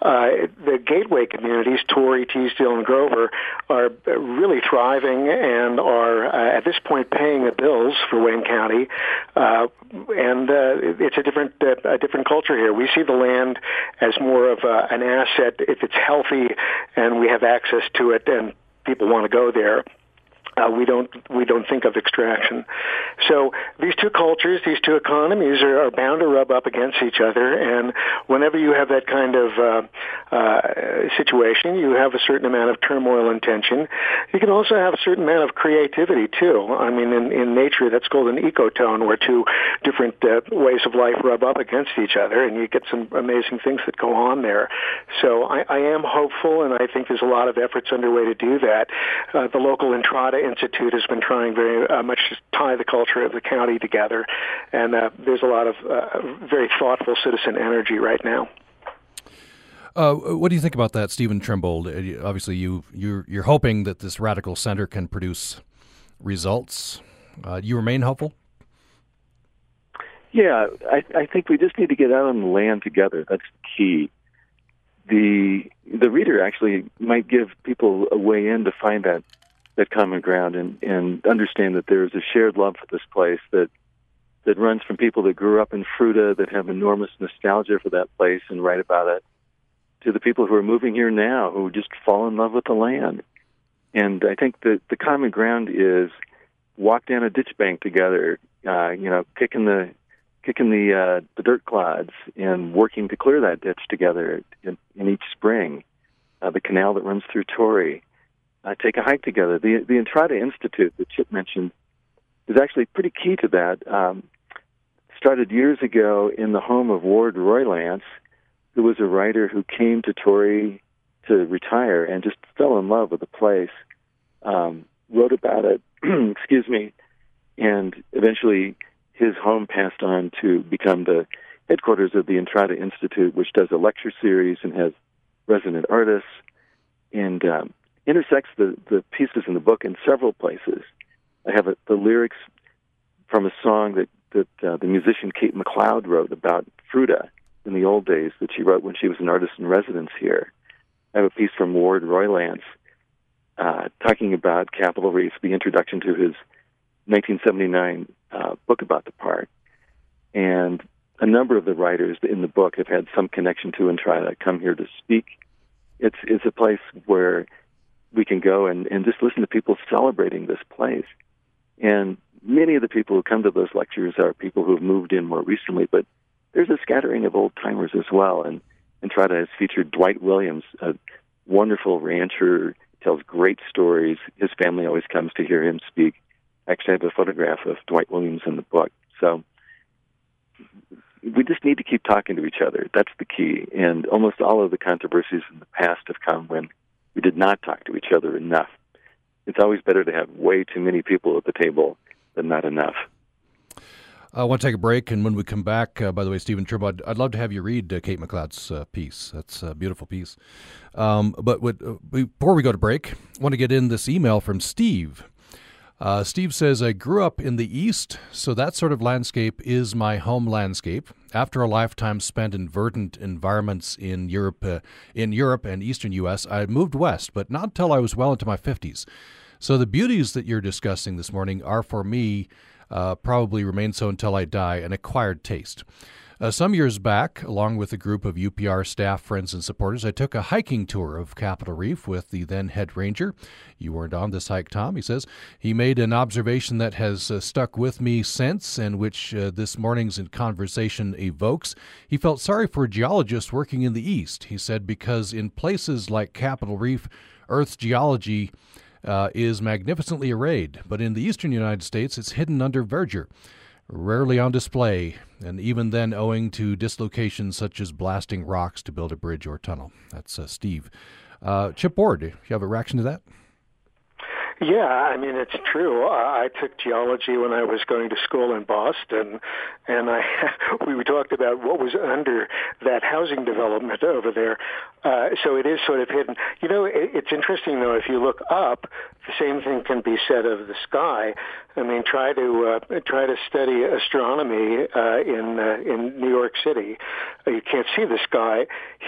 Uh, the gateway communities, Torrey, Teasdale, and Grover, are really thriving and are uh, at this point paying the bills for Wayne County. Uh, and uh, it's a different uh, a different culture here. We see the land as more of uh, an asset if it's healthy and we have access to it and people want to go there. Uh, we don't we don't think of extraction. So these two cultures, these two economies are, are bound to rub up against each other. And whenever you have that kind of uh, uh, situation, you have a certain amount of turmoil and tension. You can also have a certain amount of creativity, too. I mean, in, in nature, that's called an ecotone, where two different uh, ways of life rub up against each other, and you get some amazing things that go on there. So I, I am hopeful, and I think there's a lot of efforts underway to do that. Uh, the local Entrada Institute has been trying very uh, much to tie the culture of the county together, and uh, there's a lot of uh, very thoughtful citizen energy right now. Uh, what do you think about that, Stephen Trimble? Obviously, you you're, you're hoping that this radical center can produce results. Uh, do you remain hopeful? Yeah, I, I think we just need to get out on the land together. That's key. The the reader actually might give people a way in to find that. that common ground and, and understand that there is a shared love for this place that that runs from people that grew up in Fruita, that have enormous nostalgia for that place and write about it, to the people who are moving here now who just fall in love with the land. And I think that the common ground is walk down a ditch bank together, uh, you know, kicking the kicking the, uh, the dirt clods and working to clear that ditch together in, in each spring, uh, the canal that runs through Torrey. Uh, take a hike together. The the Entrada Institute that Chip mentioned is actually pretty key to that. Um, started years ago in the home of Ward Roylance, who was a writer who came to Torrey to retire and just fell in love with the place, um, wrote about it, excuse me, and eventually his home passed on to become the headquarters of the Entrada Institute, which does a lecture series and has resident artists, and um, intersects the, the pieces in the book in several places. I have a, the lyrics from a song that, that uh, the musician Kate MacLeod wrote about Fruita in the old days that she wrote when she was an artist in residence here. I have a piece from Ward Roylance uh, talking about Capitol Reef, the introduction to his nineteen seventy-nine uh, book about the park. And a number of the writers in the book have had some connection to Entrada, come here to speak. It's it's a place where we can go and, and just listen to people celebrating this place. And many of the people who come to those lectures are people who have moved in more recently, but there's a scattering of old-timers as well. And Entrada has featured Dwight Williams, a wonderful rancher, tells great stories. His family always comes to hear him speak. Actually, I have a photograph of Dwight Williams in the book. So we just need to keep talking to each other. That's the key. And almost all of the controversies in the past have come when we did not talk to each other enough. It's always better to have way too many people at the table than not enough. I want to take a break, and when we come back, uh, by the way, Stephen Trimble, I'd, I'd love to have you read uh, Kate MacLeod's uh, piece. That's a beautiful piece. Um, but with, uh, before we go to break, I want to get in this email from Steve. Uh, Steve says, I grew up in the East, so that sort of landscape is my home landscape. After a lifetime spent in verdant environments in Europe, uh, in Europe and eastern U S, I moved west, but not until I was well into my fifties. So the beauties that you're discussing this morning are, for me, Uh, probably remain so until I die, an acquired taste. Uh, some years back, along with a group of U P R staff, friends, and supporters, I took a hiking tour of Capitol Reef with the then head ranger. You weren't on this hike, Tom, he says. He made an observation that has uh, stuck with me since, and which uh, this morning's conversation evokes. He felt sorry for geologists working in the East, he said, because in places like Capitol Reef, Earth's geology Uh, is magnificently arrayed, but in the eastern United States, it's hidden under verdure, rarely on display, and even then owing to dislocations such as blasting rocks to build a bridge or tunnel. That's uh, Steve. Uh, Chip Ward, do you have a reaction to that? Yeah, I mean, it's true. I took geology when I was going to school in Boston, and I we talked about what was under that housing development over there. Uh, so it is sort of hidden. You know, it's interesting, though, if you look up, the same thing can be said of the sky. I mean, try to uh, try to study astronomy uh, in uh, in New York City. You can't see the sky.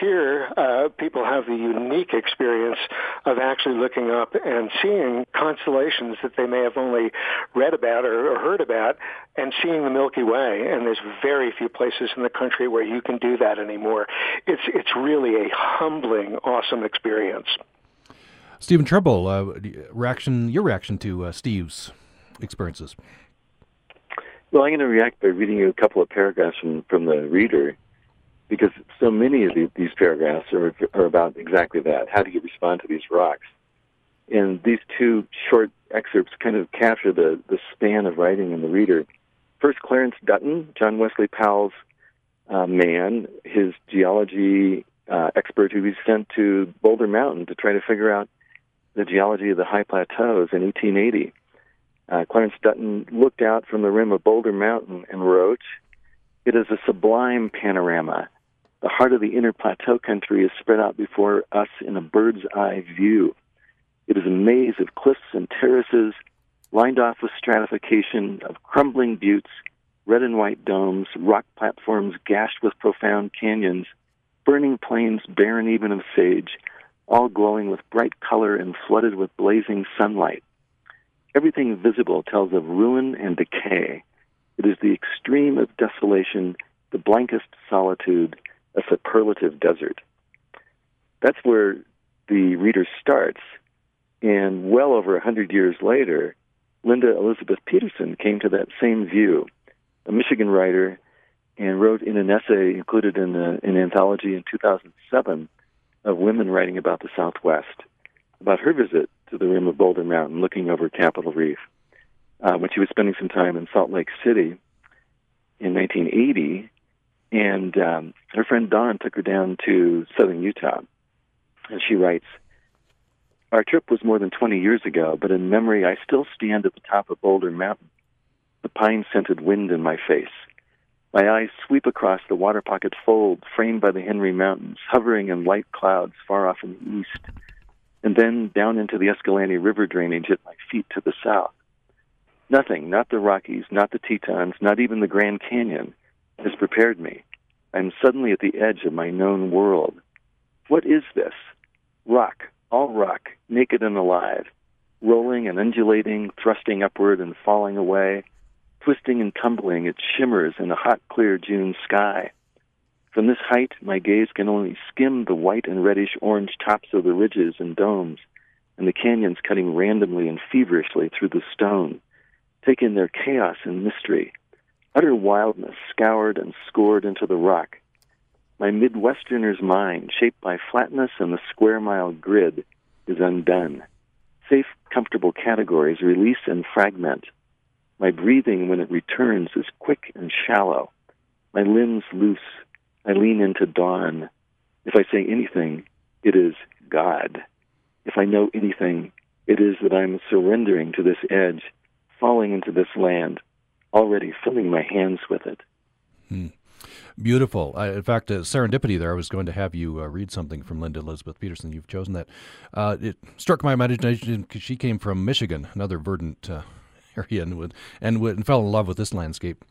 Here, uh, people have the unique experience of actually looking up and seeing constellations that they may have only read about or, or heard about, and seeing the Milky Way. And there's very few places in the country where you can do that anymore. It's it's really a humbling, awesome experience. Stephen Trimble, uh, reaction, your reaction to uh, Steve's experiences? Well, I'm going to react by reading you a couple of paragraphs from, from the reader, because so many of the, these paragraphs are, are about exactly that. How do you respond to these rocks? And these two short excerpts kind of capture the, the span of writing in the reader. First, Clarence Dutton, John Wesley Powell's uh, man, his geology uh, expert who he sent to Boulder Mountain to try to figure out the geology of the high plateaus in eighteen eighty. Uh, Clarence Dutton looked out from the rim of Boulder Mountain and wrote, "It is a sublime panorama. The heart of the inner plateau country is spread out before us in a bird's eye view. It is a maze of cliffs and terraces lined off with stratification of crumbling buttes, red and white domes, rock platforms gashed with profound canyons, burning plains barren even of sage, all glowing with bright color and flooded with blazing sunlight. Everything visible tells of ruin and decay. It is the extreme of desolation, the blankest solitude, a superlative desert." That's where the reader starts. And well over one hundred years later, Linda Elizabeth Peterson came to that same view, a Michigan writer, and wrote in an essay included in a, an anthology in two thousand seven of women writing about the Southwest, about her visit to the rim of Boulder Mountain looking over Capitol Reef. Uh, when she was spending some time in Salt Lake City in nineteen eighty, and um, her friend Dawn took her down to southern Utah, and she writes, "Our trip was more than twenty years ago, but in memory I still stand at the top of Boulder Mountain, the pine-scented wind in my face. My eyes sweep across the Water Pocket Fold, framed by the Henry Mountains, hovering in light clouds far off in the east, and then down into the Escalante River drainage at my feet to the south. Nothing, not the Rockies, not the Tetons, not even the Grand Canyon, has prepared me. I'm suddenly at the edge of my known world. What is this? Rock, all rock, naked and alive, rolling and undulating, thrusting upward and falling away, twisting and tumbling, it shimmers in a hot, clear June sky. From this height, my gaze can only skim the white and reddish-orange tops of the ridges and domes, and the canyons cutting randomly and feverishly through the stone, take in their chaos and mystery, utter wildness scoured and scored into the rock. My Midwesterner's mind, shaped by flatness and the square-mile grid, is undone. Safe, comfortable categories release and fragment. My breathing, when it returns, is quick and shallow. My limbs loose. I lean into dawn. If I say anything, it is God. If I know anything, it is that I'm surrendering to this edge, falling into this land, already filling my hands with it. Hmm. Beautiful. Uh, in fact, uh, serendipity there. I was going to have you uh, read something from Linda Elizabeth Peterson. You've chosen that. Uh, it struck my imagination because she came from Michigan, another verdant uh, area, and, would, and, would, and fell in love with this landscape.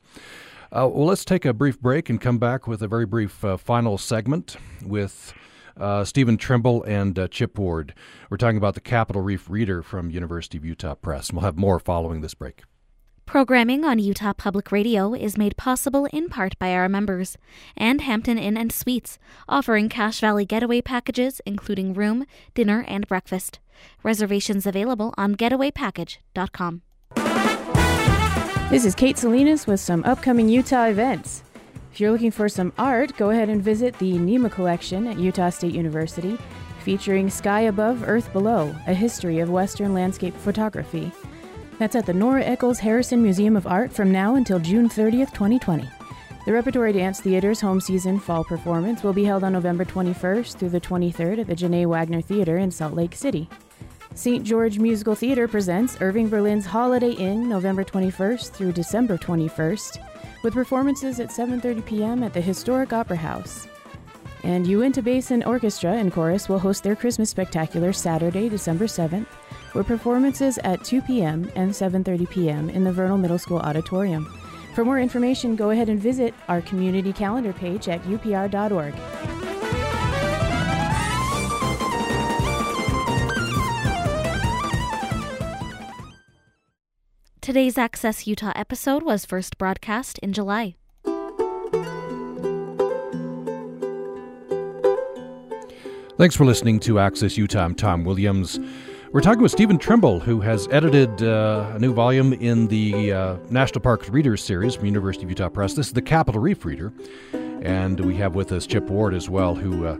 Uh, well, let's take a brief break and come back with a very brief uh, final segment with uh, Stephen Trimble and uh, Chip Ward. We're talking about the Capitol Reef Reader from University of Utah Press. We'll have more following this break. Programming on Utah Public Radio is made possible in part by our members and Hampton Inn and Suites, offering Cache Valley getaway packages including room, dinner, and breakfast. Reservations available on getaway package dot com. This is Kate Salinas with some upcoming Utah events. If you're looking for some art, go ahead and visit the NEMA Collection at Utah State University, featuring Sky Above, Earth Below, A History of Western Landscape Photography. That's at the Nora Eccles Harrison Museum of Art from now until June thirtieth, twenty twenty. The Repertory Dance Theater's home season fall performance will be held on November twenty-first through the twenty-third at the Janae Wagner Theater in Salt Lake City. Saint George Musical Theater presents Irving Berlin's Holiday Inn November twenty-first through December twenty-first, with performances at seven thirty p.m. at the Historic Opera House. And Uinta Basin Orchestra and Chorus will host their Christmas Spectacular Saturday, December seventh, with performances at two p.m. and seven thirty p.m. in the Vernal Middle School Auditorium. For more information, go ahead and visit our community calendar page at u p r dot org. Today's Access Utah episode was first broadcast in July. Thanks for listening to Access Utah. I'm Tom Williams. We're talking with Stephen Trimble, who has edited uh, a new volume in the uh, National Parks Readers Series from University of Utah Press. This is the Capitol Reef Reader. And we have with us Chip Ward as well, who uh,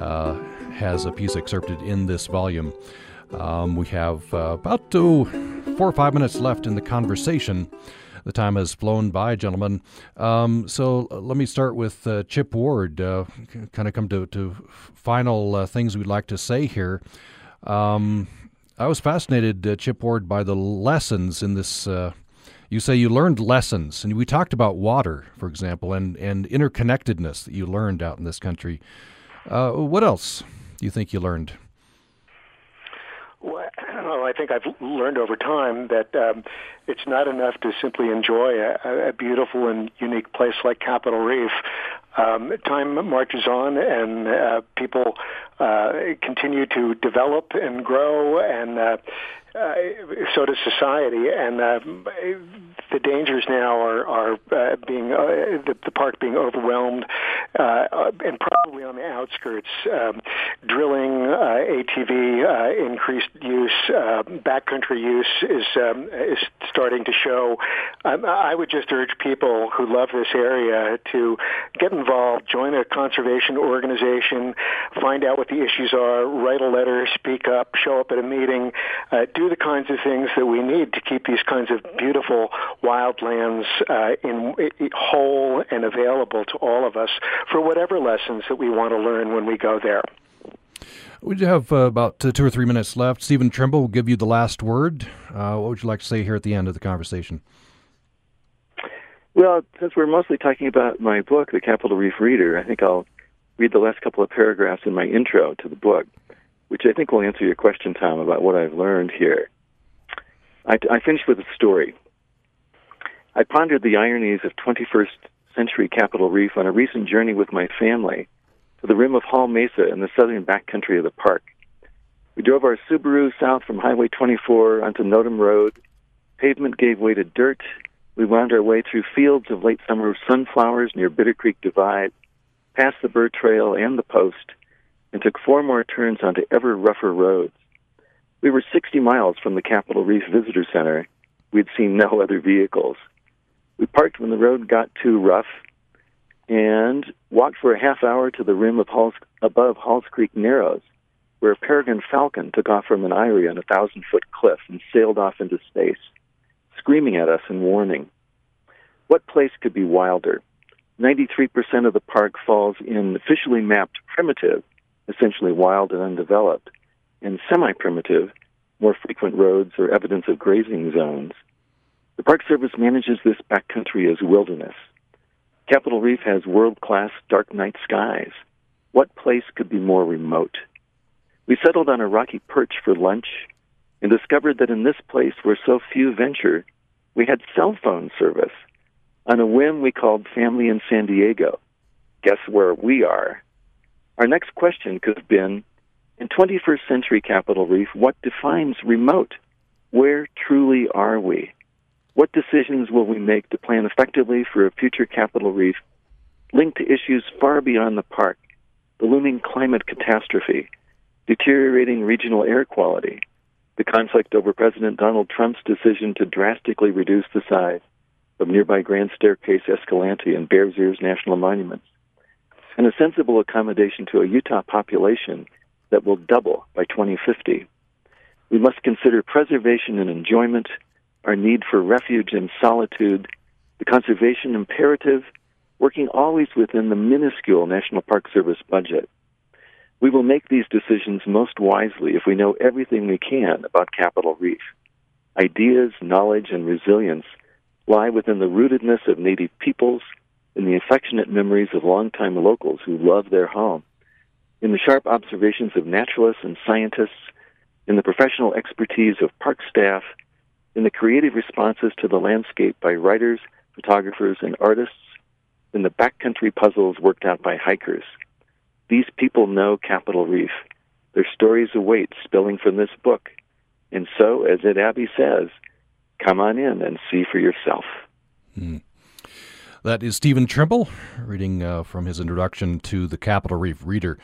uh, has a piece excerpted in this volume. Um, we have uh, about oh, four or five minutes left in the conversation. The time has flown by, gentlemen. Um, so let me start with uh, Chip Ward, uh, kind of come to, to final uh, things we'd like to say here. Um I was fascinated, uh, Chip Ward, by the lessons in this. Uh, you say you learned lessons, and we talked about water, for example, and, and interconnectedness that you learned out in this country. Uh, what else do you think you learned? Well, I think I've learned over time that um, it's not enough to simply enjoy a, a beautiful and unique place like Capitol Reef. Um, time marches on, and uh, people uh, continue to develop and grow, and uh, uh, so does society. And uh, the dangers now are, are uh, being uh, the, the park being overwhelmed, uh, and probably on the outskirts, um, drilling, uh, A T V, uh, increased use, uh, backcountry use is um, is starting to show. Um, I would just urge people who love this area to get involved. Involved, join a conservation organization, find out what the issues are, write a letter, speak up, show up at a meeting, uh, do the kinds of things that we need to keep these kinds of beautiful wildlands uh, in, in, whole and available to all of us for whatever lessons that we want to learn when we go there. We do have uh, about two or three minutes left. Stephen Trimble will give you the last word. Uh, what would you like to say here at the end of the conversation? Well, since we're mostly talking about my book, The Capitol Reef Reader, I think I'll read the last couple of paragraphs in my intro to the book, which I think will answer your question, Tom, about what I've learned here. I, I finished with a story. I pondered the ironies of twenty-first century Capitol Reef on a recent journey with my family to the rim of Hall Mesa in the southern backcountry of the park. We drove our Subaru south from Highway twenty-four onto Notum Road. Pavement gave way to dirt. We wound our way through fields of late summer sunflowers near Bitter Creek Divide, past the Burr Trail and the Post, and took four more turns onto ever rougher roads. We were sixty miles from the Capitol Reef Visitor Center. We'd seen no other vehicles. We parked when the road got too rough and walked for a half hour to the rim of Halls, above Halls Creek Narrows, where a peregrine falcon took off from an eyrie on a thousand-foot cliff and sailed off into space, screaming at us and warning. What place could be wilder? ninety-three percent of the park falls in officially mapped primitive, essentially wild and undeveloped, and semi-primitive, more frequent roads or evidence of grazing zones. The Park Service manages this backcountry as wilderness. Capitol Reef has world-class dark night skies. What place could be more remote? We settled on a rocky perch for lunch and discovered that in this place where so few venture, we had cell phone service. On a whim, we called family in San Diego. Guess where we are? Our next question could have been, in twenty-first century Capitol Reef, what defines remote? Where truly are we? What decisions will we make to plan effectively for a future Capitol Reef linked to issues far beyond the park, the looming climate catastrophe, deteriorating regional air quality, the conflict over President Donald Trump's decision to drastically reduce the size of nearby Grand Staircase, Escalante, and Bears Ears National Monuments, and a sensible accommodation to a Utah population that will double by twenty fifty. We must consider preservation and enjoyment, our need for refuge and solitude, the conservation imperative, working always within the minuscule National Park Service budget. We will make these decisions most wisely if we know everything we can about Capitol Reef. Ideas, knowledge, and resilience lie within the rootedness of native peoples, in the affectionate memories of longtime locals who love their home, in the sharp observations of naturalists and scientists, in the professional expertise of park staff, in the creative responses to the landscape by writers, photographers, and artists, in the backcountry puzzles worked out by hikers. These people know Capitol Reef. Their stories await spilling from this book. And so, as Ed Abbey says, come on in and see for yourself. Mm. That is Stephen Trimble, reading uh, from his introduction to the Capitol Reef Reader.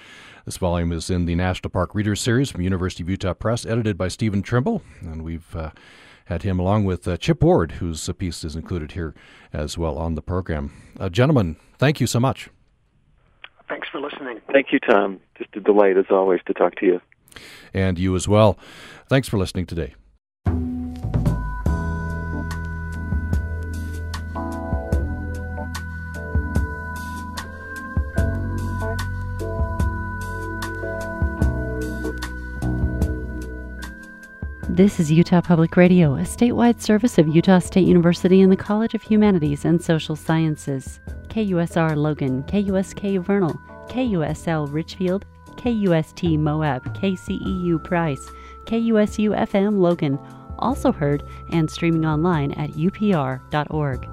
This volume is in the National Park Reader Series from University of Utah Press, edited by Stephen Trimble. And we've uh, had him along with uh, Chip Ward, whose piece is included here as well on the program. Uh, gentlemen, thank you so much. Thanks for listening. Thank you, Tom. Just a delight, as always, to talk to you. And you as well. Thanks for listening today. This is Utah Public Radio, a statewide service of Utah State University and the College of Humanities and Social Sciences. K U S R Logan, K U S K Vernal, K U S L Richfield, K U S T Moab, K C E U Price, K U S U F M Logan, also heard and streaming online at U P R dot org.